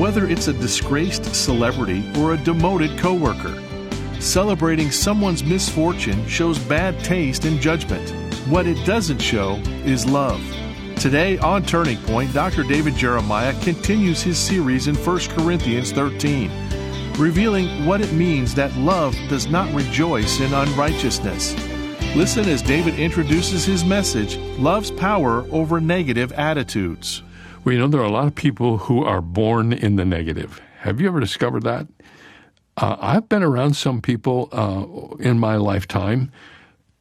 whether it's a disgraced celebrity or a demoted coworker. Celebrating someone's misfortune shows bad taste and judgment. What it doesn't show is love. Today on Turning Point, Dr. David Jeremiah continues his series in 1 Corinthians 13, revealing what it means that love does not rejoice in unrighteousness. Listen as David introduces his message, Love's Power Over Negative Attitudes. Well, there are a lot of people who are born in the negative. Have you ever discovered that? I've been around some people in my lifetime,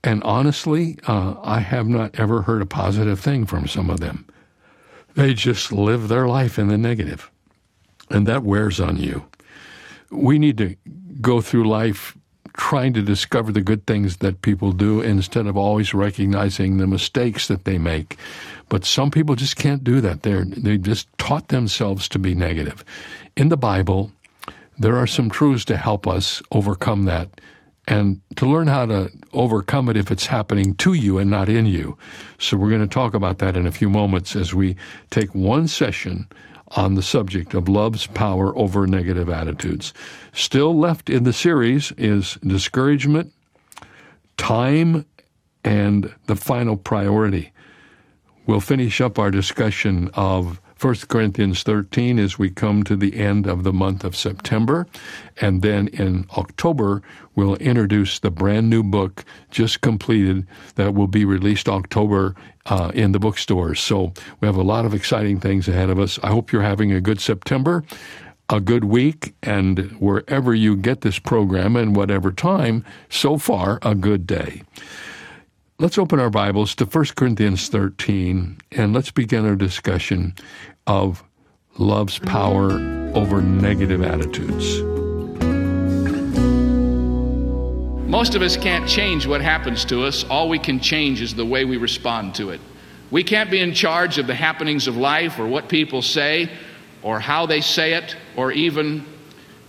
and honestly, I have not ever heard a positive thing from some of them. They just live their life in the negative, and that wears on you. We need to go through life trying to discover the good things that people do instead of always recognizing the mistakes that they make. But some people just can't do that. They just taught themselves to be negative. In the Bible, there are some truths to help us overcome that and to learn how to overcome it if it's happening to you and not in you. So we're going to talk about that in a few moments as we take one session on the subject of love's power over negative attitudes. Still left in the series is discouragement, time, and the final priority. We'll finish up our discussion of 1 Corinthians 13 as we come to the end of the month of September. And then in October, we'll introduce the brand new book just completed that will be released October in the bookstores. So we have a lot of exciting things ahead of us. I hope you're having a good September, a good week, and wherever you get this program and whatever time, so far, a good day. Let's open our Bibles to 1 Corinthians 13, and let's begin our discussion of love's power over negative attitudes. Most of us can't change what happens to us. All we can change is the way we respond to it. We can't be in charge of the happenings of life or what people say or how they say it or even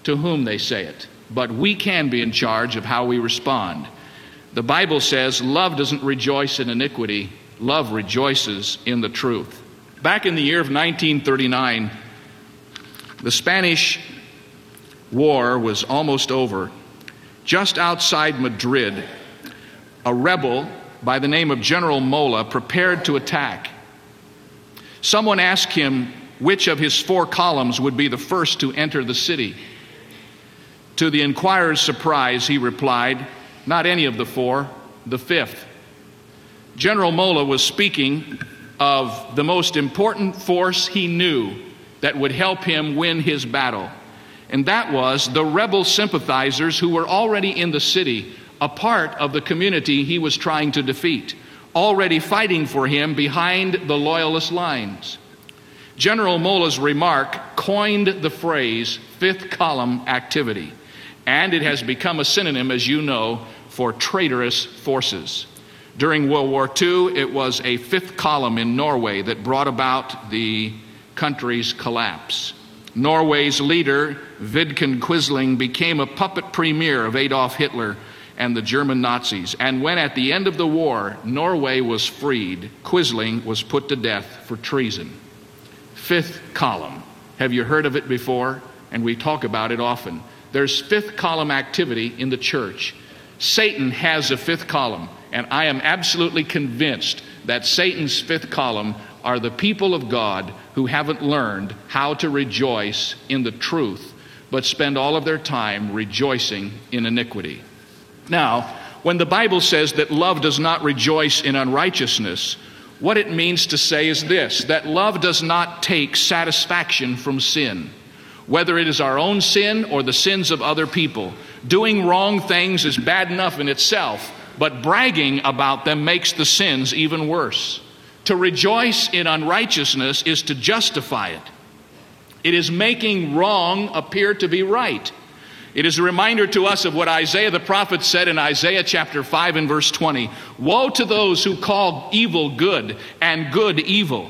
to whom they say it. But we can be in charge of how we respond. The Bible says love doesn't rejoice in iniquity. Love rejoices in the truth. Back in the year of 1939, the Spanish War was almost over. Just outside Madrid, a rebel by the name of General Mola prepared to attack. Someone asked him which of his four columns would be the first to enter the city. To the inquirer's surprise, he replied, "Not any of the four, the fifth." General Mola was speaking of the most important force he knew that would help him win his battle. And that was the rebel sympathizers who were already in the city, a part of the community he was trying to defeat, already fighting for him behind the loyalist lines. General Mola's remark coined the phrase fifth column activity. And it has become a synonym, as you know, for traitorous forces. During World War II, it was a fifth column in Norway that brought about the country's collapse. Norway's leader, Vidkun Quisling, became a puppet premier of Adolf Hitler and the German Nazis. And when at the end of the war, Norway was freed, Quisling was put to death for treason. Fifth column. Have you heard of it before? And we talk about it often. There's fifth column activity in the church. Satan has a fifth column, and I am absolutely convinced that Satan's fifth column are the people of God who haven't learned how to rejoice in the truth, but spend all of their time rejoicing in iniquity. Now, when the Bible says that love does not rejoice in unrighteousness, what it means to say is this, that love does not take satisfaction from sin. Whether it is our own sin or the sins of other people. Doing wrong things is bad enough in itself, but bragging about them makes the sins even worse. To rejoice in unrighteousness is to justify it. It is making wrong appear to be right. It is a reminder to us of what Isaiah the prophet said in Isaiah chapter 5 and verse 20. Woe to those who call evil good and good evil.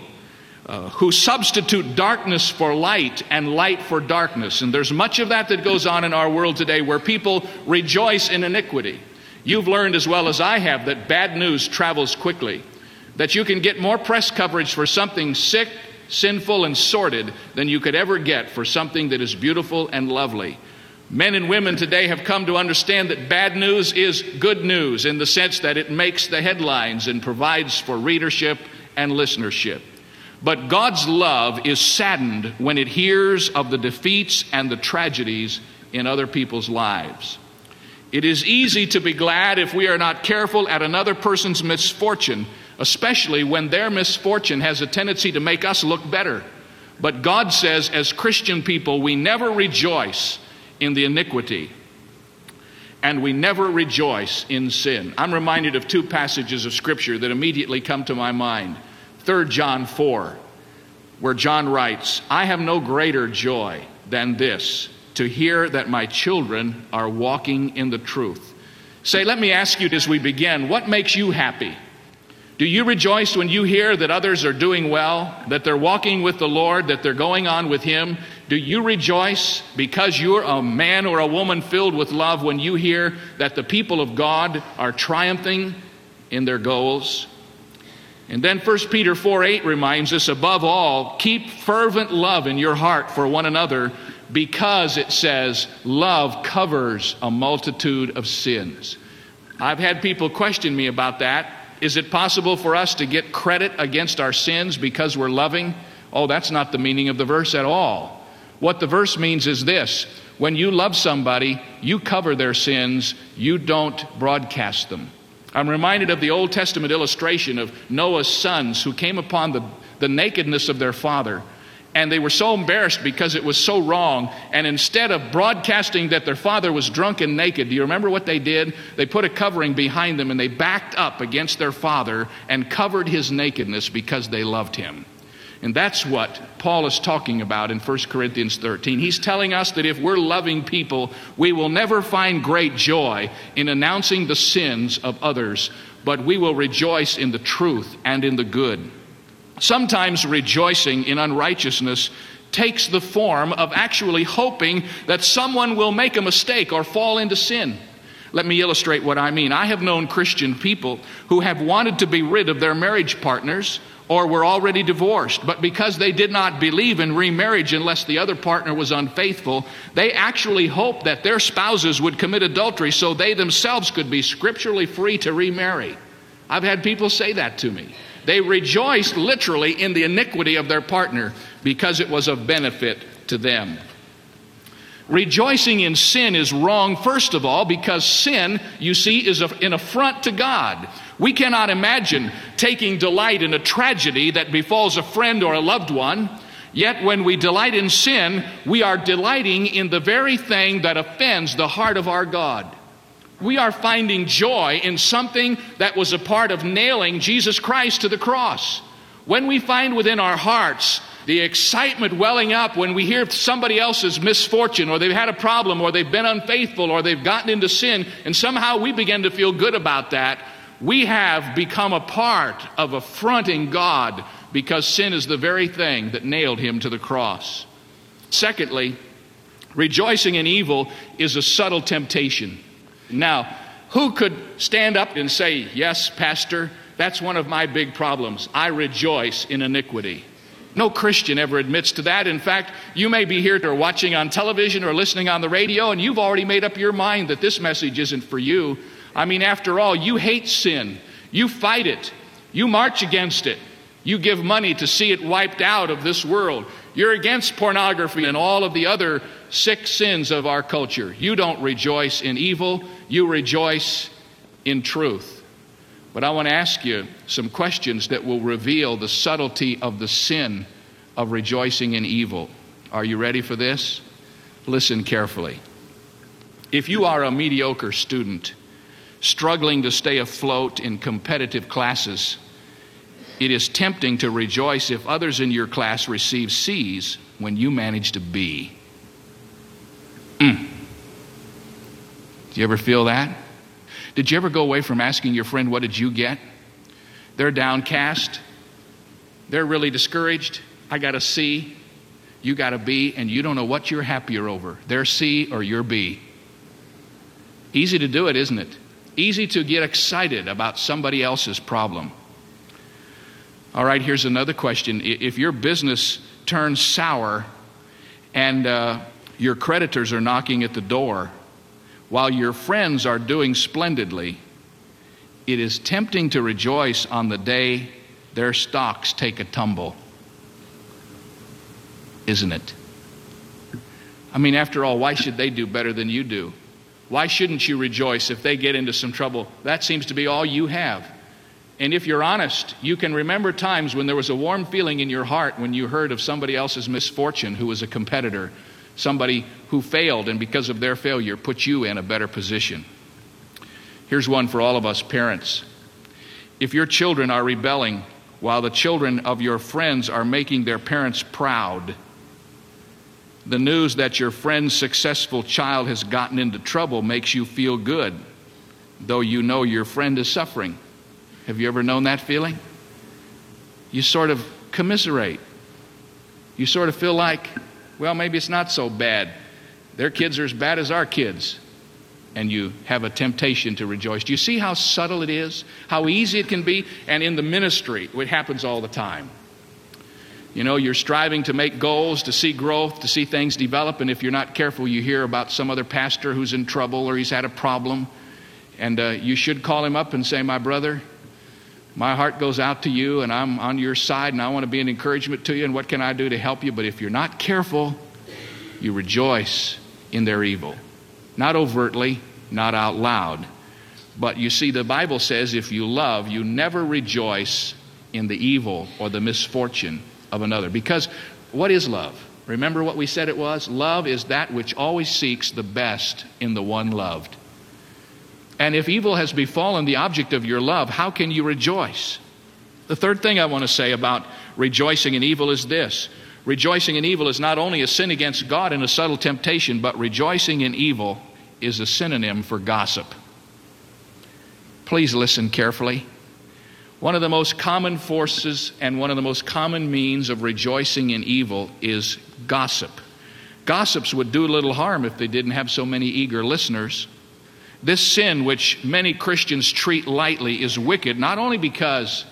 Who substitute darkness for light and light for darkness. And there's much of that goes on in our world today where people rejoice in iniquity. You've learned as well as I have that bad news travels quickly, that you can get more press coverage for something sick, sinful and sordid than you could ever get for something that is beautiful and lovely. Men and women today have come to understand that bad news is good news in the sense that it makes the headlines and provides for readership and listenership. But God's love is saddened when it hears of the defeats and the tragedies in other people's lives. It is easy to be glad if we are not careful at another person's misfortune, especially when their misfortune has a tendency to make us look better. But God says, as Christian people, we never rejoice in the iniquity, and we never rejoice in sin. I'm reminded of two passages of Scripture that immediately come to my mind. 3 John 4, where John writes, "I have no greater joy than this, to hear that my children are walking in the truth." Say, let me ask you as we begin, what makes you happy? Do you rejoice when you hear that others are doing well, that they're walking with the Lord, that they're going on with Him? Do you rejoice because you're a man or a woman filled with love when you hear that the people of God are triumphing in their goals? And then 1 Peter 4:8 reminds us, above all, keep fervent love in your heart for one another, because, it says, love covers a multitude of sins. I've had people question me about that. Is it possible for us to get credit against our sins because we're loving? Oh, that's not the meaning of the verse at all. What the verse means is this: when you love somebody, you cover their sins, you don't broadcast them. I'm reminded of the Old Testament illustration of Noah's sons who came upon the nakedness of their father, and they were so embarrassed because it was so wrong, and instead of broadcasting that their father was drunk and naked, do you remember what they did? They put a covering behind them, and they backed up against their father and covered his nakedness because they loved him. And that's what Paul is talking about in 1 Corinthians 13. He's telling us that if we're loving people, we will never find great joy in announcing the sins of others, but we will rejoice in the truth and in the good. Sometimes rejoicing in unrighteousness takes the form of actually hoping that someone will make a mistake or fall into sin. Let me illustrate what I mean. I have known Christian people who have wanted to be rid of their marriage partners or were already divorced, but because they did not believe in remarriage unless the other partner was unfaithful, they actually hoped that their spouses would commit adultery so they themselves could be scripturally free to remarry. I've had people say that to me. They rejoiced literally in the iniquity of their partner because it was of benefit to them. Rejoicing in sin is wrong, first of all, because sin, you see, is an affront to God. We cannot imagine taking delight in a tragedy that befalls a friend or a loved one. Yet when we delight in sin, we are delighting in the very thing that offends the heart of our God. We are finding joy in something that was a part of nailing Jesus Christ to the cross. When we find within our hearts the excitement welling up when we hear somebody else's misfortune, or they've had a problem, or they've been unfaithful, or they've gotten into sin, and somehow we begin to feel good about that, we have become a part of affronting God because sin is the very thing that nailed Him to the cross. Secondly, rejoicing in evil is a subtle temptation. Now, who could stand up and say, "Yes, Pastor, that's one of my big problems. I rejoice in iniquity"? No Christian ever admits to that. In fact, you may be here or watching on television or listening on the radio, and you've already made up your mind that this message isn't for you. I mean, after all, you hate sin. You fight it. You march against it. You give money to see it wiped out of this world. You're against pornography and all of the other sick sins of our culture. You don't rejoice in evil. You rejoice in truth. But I want to ask you some questions that will reveal the subtlety of the sin of rejoicing in evil. Are you ready for this? Listen carefully. If you are a mediocre student, struggling to stay afloat in competitive classes, it is tempting to rejoice if others in your class receive C's when you manage to B. Do you ever feel that? Did you ever go away from asking your friend, "What did you get?" They're downcast. They're really discouraged. I got a C. You got a B, and you don't know what you're happier over, their C or your B. Easy to do it, isn't it? Easy to get excited about somebody else's problem. All right, here's another question. If your business turns sour and your creditors are knocking at the door while your friends are doing splendidly, it is tempting to rejoice on the day their stocks take a tumble, isn't it? I mean, after all, why should they do better than you do? Why shouldn't you rejoice if they get into some trouble? That seems to be all you have. And if you're honest, you can remember times when there was a warm feeling in your heart when you heard of somebody else's misfortune who was a competitor, somebody who failed, and because of their failure put you in a better position. Here's one for all of us parents. If your children are rebelling while the children of your friends are making their parents proud, the news that your friend's successful child has gotten into trouble makes you feel good, though you know your friend is suffering. Have you ever known that feeling? You sort of commiserate. You sort of feel like, well, maybe it's not so bad. Their kids are as bad as our kids. And you have a temptation to rejoice. Do you see how subtle it is? How easy it can be? And in the ministry, it happens all the time. You know, you're striving to make goals, to see growth, to see things develop. And if you're not careful, you hear about some other pastor who's in trouble or he's had a problem. And you should call him up and say, my brother, my heart goes out to you and I'm on your side and I want to be an encouragement to you. And what can I do to help you? But if you're not careful, you rejoice in their evil. Not overtly, not out loud. But you see, the Bible says if you love, you never rejoice in the evil or the misfortune of another. Because what is love? Remember what we said it was? Love is that which always seeks the best in the one loved. And if evil has befallen the object of your love, how can you rejoice? The third thing I want to say about rejoicing in evil is this. Rejoicing in evil is not only a sin against God and a subtle temptation, but rejoicing in evil is a synonym for gossip. Please listen carefully. One of the most common forces and one of the most common means of rejoicing in evil is gossip. Gossips would do little harm if they didn't have so many eager listeners. This sin, which many Christians treat lightly, is wicked not only because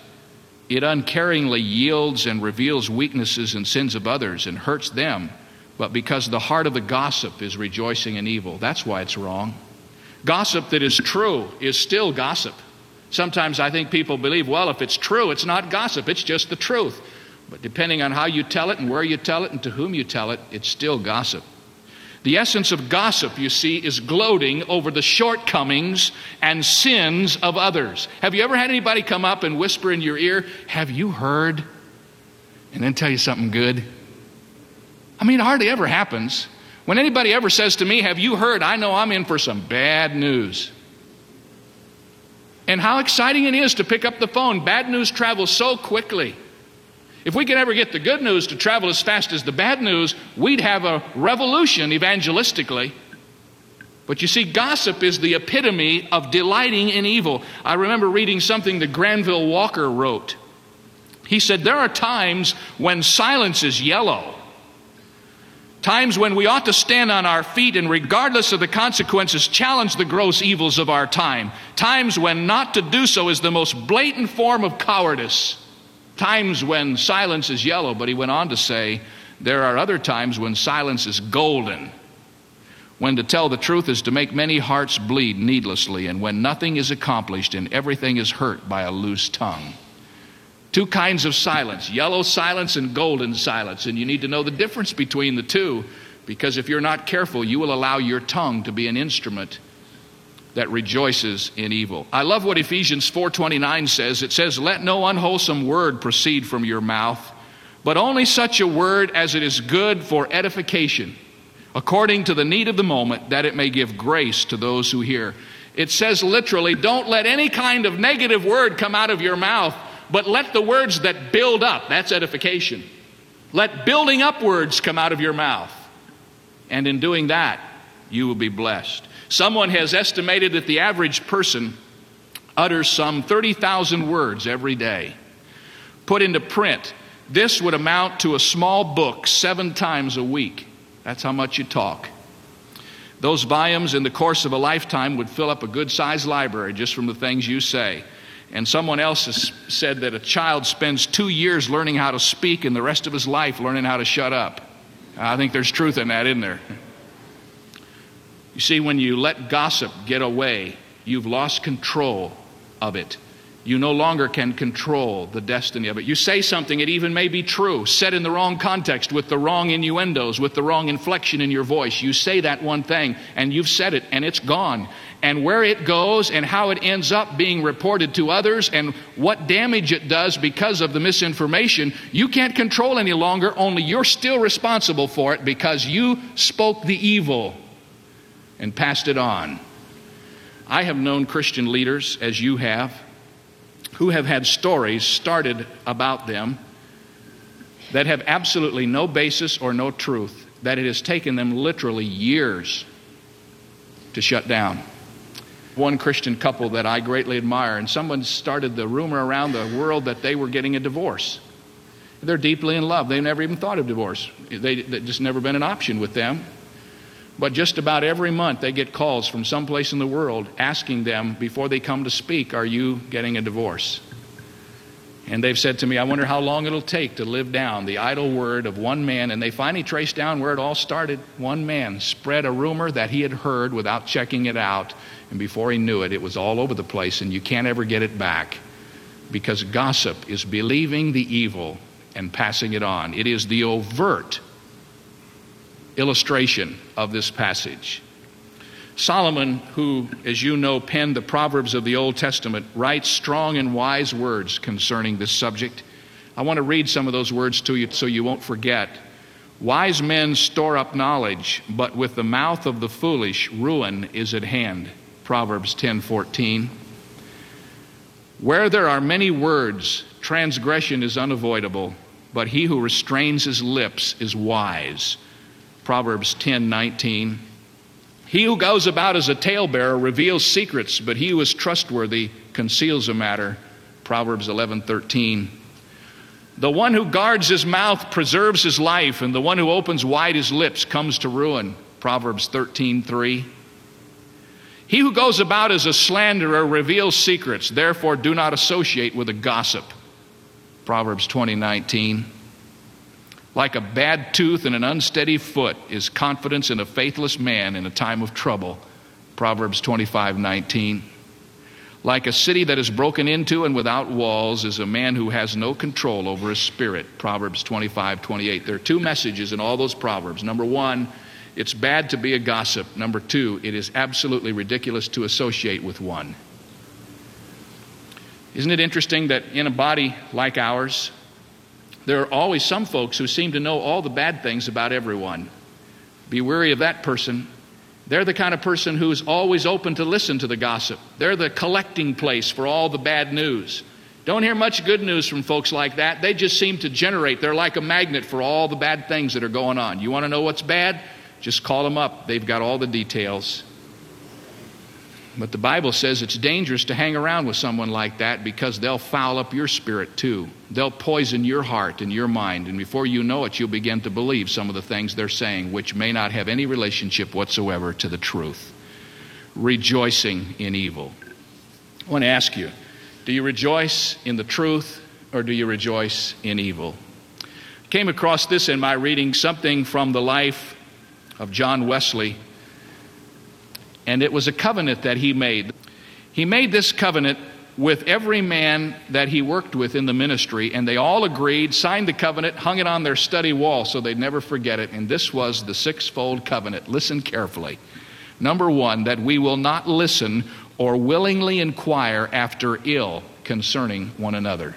it uncaringly yields and reveals weaknesses and sins of others and hurts them, but because the heart of the gossip is rejoicing in evil. That's why it's wrong. Gossip that is true is still gossip. Sometimes I think people believe, well, if it's true, it's not gossip, it's just the truth. But depending on how you tell it and where you tell it and to whom you tell it, it's still gossip. The essence of gossip, you see, is gloating over the shortcomings and sins of others. Have you ever had anybody come up and whisper in your ear, have you heard? And then tell you something good? I mean, it hardly ever happens. When anybody ever says to me, have you heard? I know I'm in for some bad news. And how exciting it is to pick up the phone. Bad news travels so quickly. If we could ever get the good news to travel as fast as the bad news, we'd have a revolution evangelistically. But you see, gossip is the epitome of delighting in evil. I remember reading something that Granville Walker wrote. He said, there are times when silence is yellow. Times when we ought to stand on our feet and, regardless of the consequences, challenge the gross evils of our time. Times when not to do so is the most blatant form of cowardice. Times when silence is yellow. But he went on to say, there are other times when silence is golden. When to tell the truth is to make many hearts bleed needlessly, and when nothing is accomplished and everything is hurt by a loose tongue. Two kinds of silence, yellow silence and golden silence. And you need to know the difference between the two, because if you're not careful, you will allow your tongue to be an instrument that rejoices in evil. I love what Ephesians 4:29 says. It says, let no unwholesome word proceed from your mouth, but only such a word as it is good for edification, according to the need of the moment, that it may give grace to those who hear. It says literally, don't let any kind of negative word come out of your mouth, but let the words that build up, that's edification. Let building up words come out of your mouth. And in doing that, you will be blessed. Someone has estimated that the average person utters some 30,000 words every day. Put into print, this would amount to a small book 7 times a week. That's how much you talk. Those volumes in the course of a lifetime would fill up a good-sized library just from the things you say. And someone else has said that a child spends 2 years learning how to speak and the rest of his life learning how to shut up. I think there's truth in that, isn't there? You see, when you let gossip get away, you've lost control of it. You no longer can control the destiny of it. You say something, it even may be true, said in the wrong context, with the wrong innuendos, with the wrong inflection in your voice. You say that one thing, and you've said it, and it's gone. And where it goes and how it ends up being reported to others and what damage it does because of the misinformation, you can't control any longer, only you're still responsible for it because you spoke the evil and passed it on. I have known Christian leaders, as you have, who have had stories started about them that have absolutely no basis or no truth, that it has taken them literally years to shut down. One Christian couple that I greatly admire, and someone started the rumor around the world that they were getting a divorce. They're deeply in love. They never even thought of divorce. They just never been an option with them. But just about every month they get calls from someplace in the world asking them before they come to speak, are you getting a divorce? And they've said to me, I wonder how long it'll take to live down the idle word of one man. And they finally traced down where it all started. One man spread a rumor that he had heard without checking it out. And before he knew it, it was all over the place, and you can't ever get it back. Because gossip is believing the evil and passing it on. It is the overt illustration of this passage. Solomon, who, as you know, penned the Proverbs of the Old Testament, writes strong and wise words concerning this subject. I want to read some of those words to you so you won't forget. Wise men store up knowledge, but with the mouth of the foolish, ruin is at hand. Proverbs 10:14. Where there are many words, transgression is unavoidable, but he who restrains his lips is wise. Proverbs 10:19. He who goes about as a talebearer reveals secrets, but he who is trustworthy conceals a matter. Proverbs 11:13. The one who guards his mouth preserves his life, and the one who opens wide his lips comes to ruin. Proverbs 13:3. He who goes about as a slanderer reveals secrets, therefore do not associate with a gossip. Proverbs 20:19. Like a bad tooth and an unsteady foot is confidence in a faithless man in a time of trouble. Proverbs 25:19. Like a city that is broken into and without walls is a man who has no control over his spirit. Proverbs 25:28. There are two messages in all those Proverbs. Number one, it's bad to be a gossip. Number two, it is absolutely ridiculous to associate with one. Isn't it interesting that in a body like ours, there are always some folks who seem to know all the bad things about everyone. Be wary of that person. They're the kind of person who is always open to listen to the gossip. They're the collecting place for all the bad news. Don't hear much good news from folks like that. They just seem to generate. They're like a magnet for all the bad things that are going on. You want to know what's bad? Just call them up. They've got all the details. But the Bible says it's dangerous to hang around with someone like that because they'll foul up your spirit too. They'll poison your heart and your mind, and before you know it, you'll begin to believe some of the things they're saying, which may not have any relationship whatsoever to the truth. Rejoicing in evil. I want to ask you, do you rejoice in the truth or do you rejoice in evil? I came across this in my reading, something from the life of John Wesley. And it was a covenant that he made. He made this covenant with every man that he worked with in the ministry, and they all agreed, signed the covenant, hung it on their study wall so they'd never forget it. And this was the sixfold covenant. Listen carefully. Number one, that we will not listen or willingly inquire after ill concerning one another.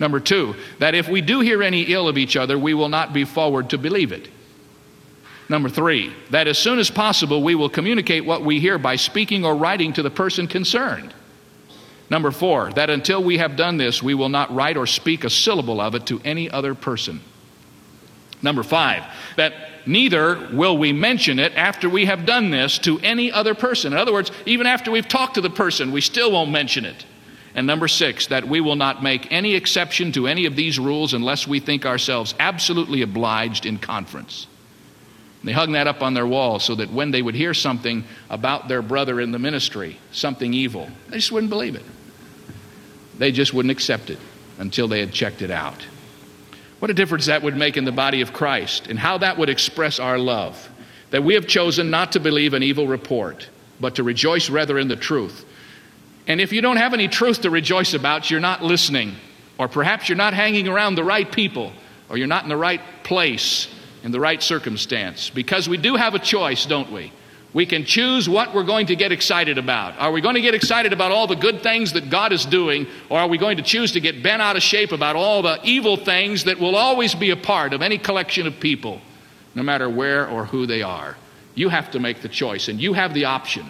Number two, that if we do hear any ill of each other, we will not be forward to believe it. Number three, that as soon as possible we will communicate what we hear by speaking or writing to the person concerned. Number four, that until we have done this, we will not write or speak a syllable of it to any other person. Number five, that neither will we mention it after we have done this to any other person. In other words, even after we've talked to the person, we still won't mention it. And number six, that we will not make any exception to any of these rules unless we think ourselves absolutely obliged in conference. They hung that up on their wall so that when they would hear something about their brother in the ministry, something evil, they just wouldn't believe it. They just wouldn't accept it until they had checked it out. What a difference that would make in the body of Christ, and how that would express our love, that we have chosen not to believe an evil report, but to rejoice rather in the truth. And if you don't have any truth to rejoice about, you're not listening, or perhaps you're not hanging around the right people, or you're not in the right place, in the right circumstance. Because we do have a choice, don't we? We can choose what we're going to get excited about. Are we going to get excited about all the good things that God is doing, or are we going to choose to get bent out of shape about all the evil things that will always be a part of any collection of people, no matter where or who they are? You have to make the choice, and you have the option.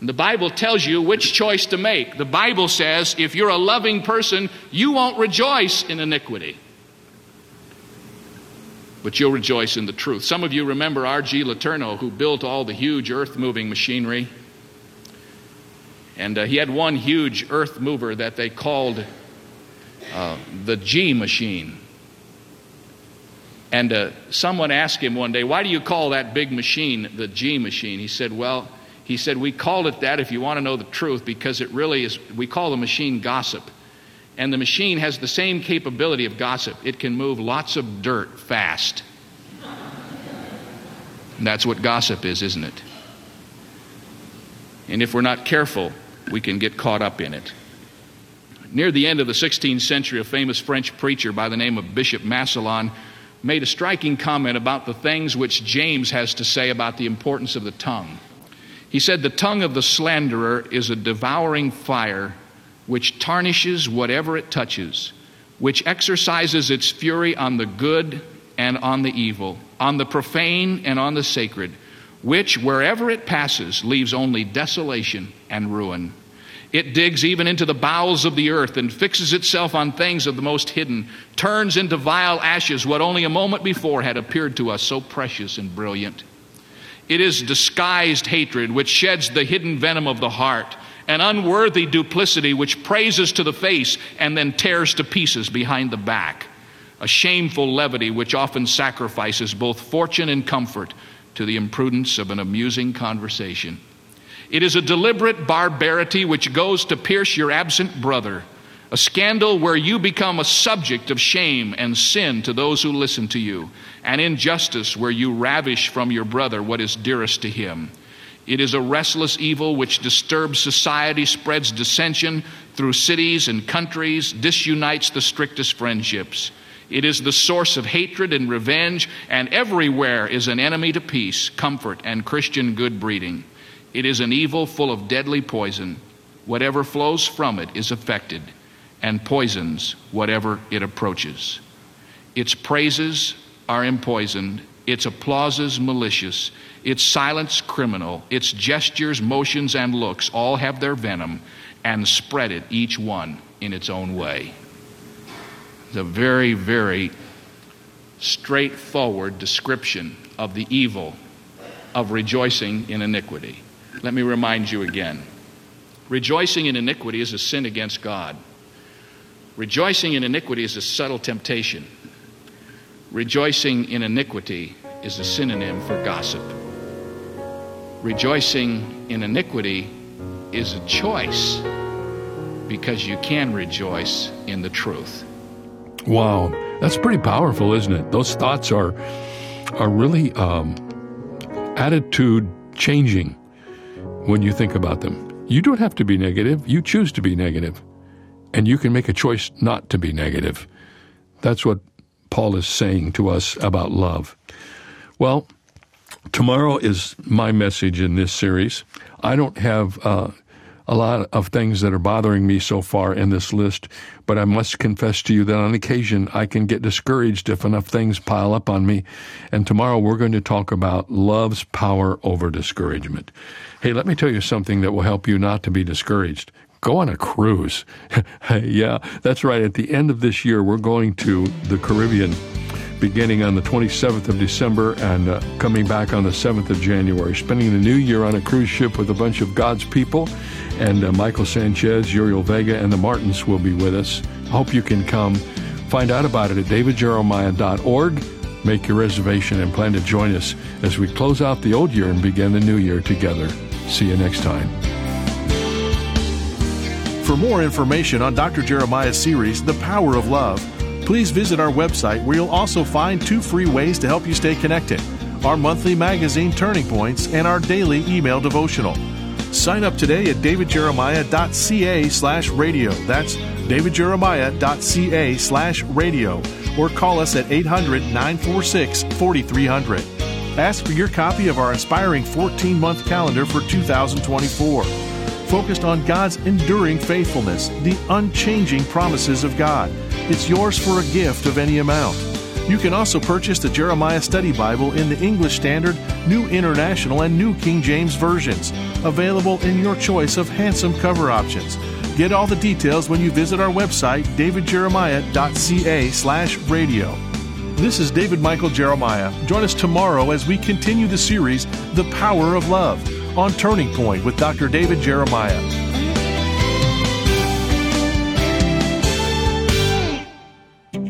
And the Bible tells you which choice to make. The Bible says if you're a loving person, you won't rejoice in iniquity, but you'll rejoice in the truth. Some of you remember R.G. Letourneau, who built all the huge earth-moving machinery. And he had one huge earth mover that they called the G-Machine. And someone asked him one day, why do you call that big machine the G-Machine? He said, we called it that, if you want to know the truth, because it really is, we call the machine gossip. And the machine has the same capability of gossip. It can move lots of dirt fast. And that's what gossip is, isn't it? And if we're not careful, we can get caught up in it. Near the end of the 16th century, a famous French preacher by the name of Bishop Massillon made a striking comment about the things which James has to say about the importance of the tongue. He said, the tongue of the slanderer is a devouring fire which tarnishes whatever it touches, which exercises its fury on the good and on the evil, on the profane and on the sacred, which, wherever it passes, leaves only desolation and ruin. It digs even into the bowels of the earth and fixes itself on things of the most hidden, turns into vile ashes what only a moment before had appeared to us so precious and brilliant. It is disguised hatred which sheds the hidden venom of the heart, an unworthy duplicity which praises to the face and then tears to pieces behind the back, a shameful levity which often sacrifices both fortune and comfort to the imprudence of an amusing conversation. It is a deliberate barbarity which goes to pierce your absent brother, a scandal where you become a subject of shame and sin to those who listen to you, an injustice where you ravish from your brother what is dearest to him. It is a restless evil which disturbs society, spreads dissension through cities and countries, disunites the strictest friendships. It is the source of hatred and revenge, and everywhere is an enemy to peace, comfort, and Christian good breeding. It is an evil full of deadly poison. Whatever flows from it is affected, and poisons whatever it approaches. Its praises are empoisoned, its applauses malicious, its silence criminal, its gestures, motions, and looks all have their venom, and spread it, each one, in its own way. The very, very straightforward description of the evil of rejoicing in iniquity. Let me remind you again. Rejoicing in iniquity is a sin against God. Rejoicing in iniquity is a subtle temptation. Rejoicing in iniquity is a synonym for gossip. Rejoicing in iniquity is a choice, because you can rejoice in the truth. Wow, that's pretty powerful, isn't it? Those thoughts are really attitude changing when you think about them. You don't have to be negative. You choose to be negative. And you can make a choice not to be negative. That's what Paul is saying to us about love. Well, tomorrow is my message in this series. I don't have a lot of things that are bothering me so far in this list, but I must confess to you that on occasion I can get discouraged if enough things pile up on me. And tomorrow we're going to talk about love's power over discouragement. Hey, let me tell you something that will help you not to be discouraged. Go on a cruise. Yeah, that's right. At the end of this year, we're going to the Caribbean, beginning on the 27th of December and coming back on the 7th of January, spending the new year on a cruise ship with a bunch of God's people. And Michael Sanchez, Uriel Vega, and the Martins will be with us. Hope you can come. Find out about it at davidjeremiah.org. Make your reservation and plan to join us as we close out the old year and begin the new year together. See you next time. For more information on Dr. Jeremiah's series, The Power of Love, please visit our website, where you'll also find 2 free ways to help you stay connected: our monthly magazine, Turning Points, and our daily email devotional. Sign up today at davidjeremiah.ca/radio. That's davidjeremiah.ca/radio. Or call us at 800-946-4300. Ask for your copy of our inspiring 14-month calendar for 2024, focused on God's enduring faithfulness, the unchanging promises of God. It's yours for a gift of any amount. You can also purchase the Jeremiah Study Bible in the English Standard, New International, and New King James versions, available in your choice of handsome cover options. Get all the details when you visit our website, davidjeremiah.ca/radio. This is David Michael Jeremiah. Join us tomorrow as we continue the series, The Power of Love, on Turning Point with Dr. David Jeremiah.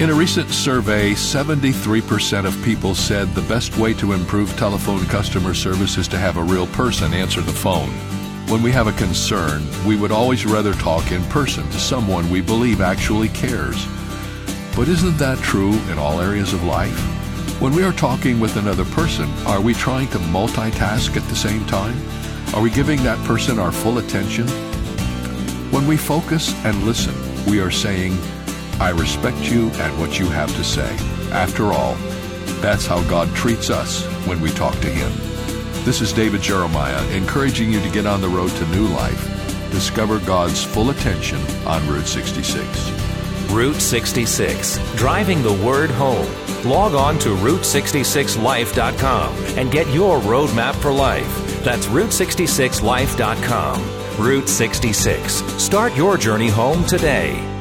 In a recent survey, 73% of people said the best way to improve telephone customer service is to have a real person answer the phone. When we have a concern, we would always rather talk in person to someone we believe actually cares. But isn't that true in all areas of life? When we are talking with another person, are we trying to multitask at the same time? Are we giving that person our full attention? When we focus and listen, we are saying, I respect you and what you have to say. After all, that's how God treats us when we talk to Him. This is David Jeremiah, encouraging you to get on the road to new life. Discover God's full attention on Route 66. Route 66, driving the word home. Log on to Route66Life.com and get your roadmap for life. That's Route66Life.com. Route 66. Start your journey home today.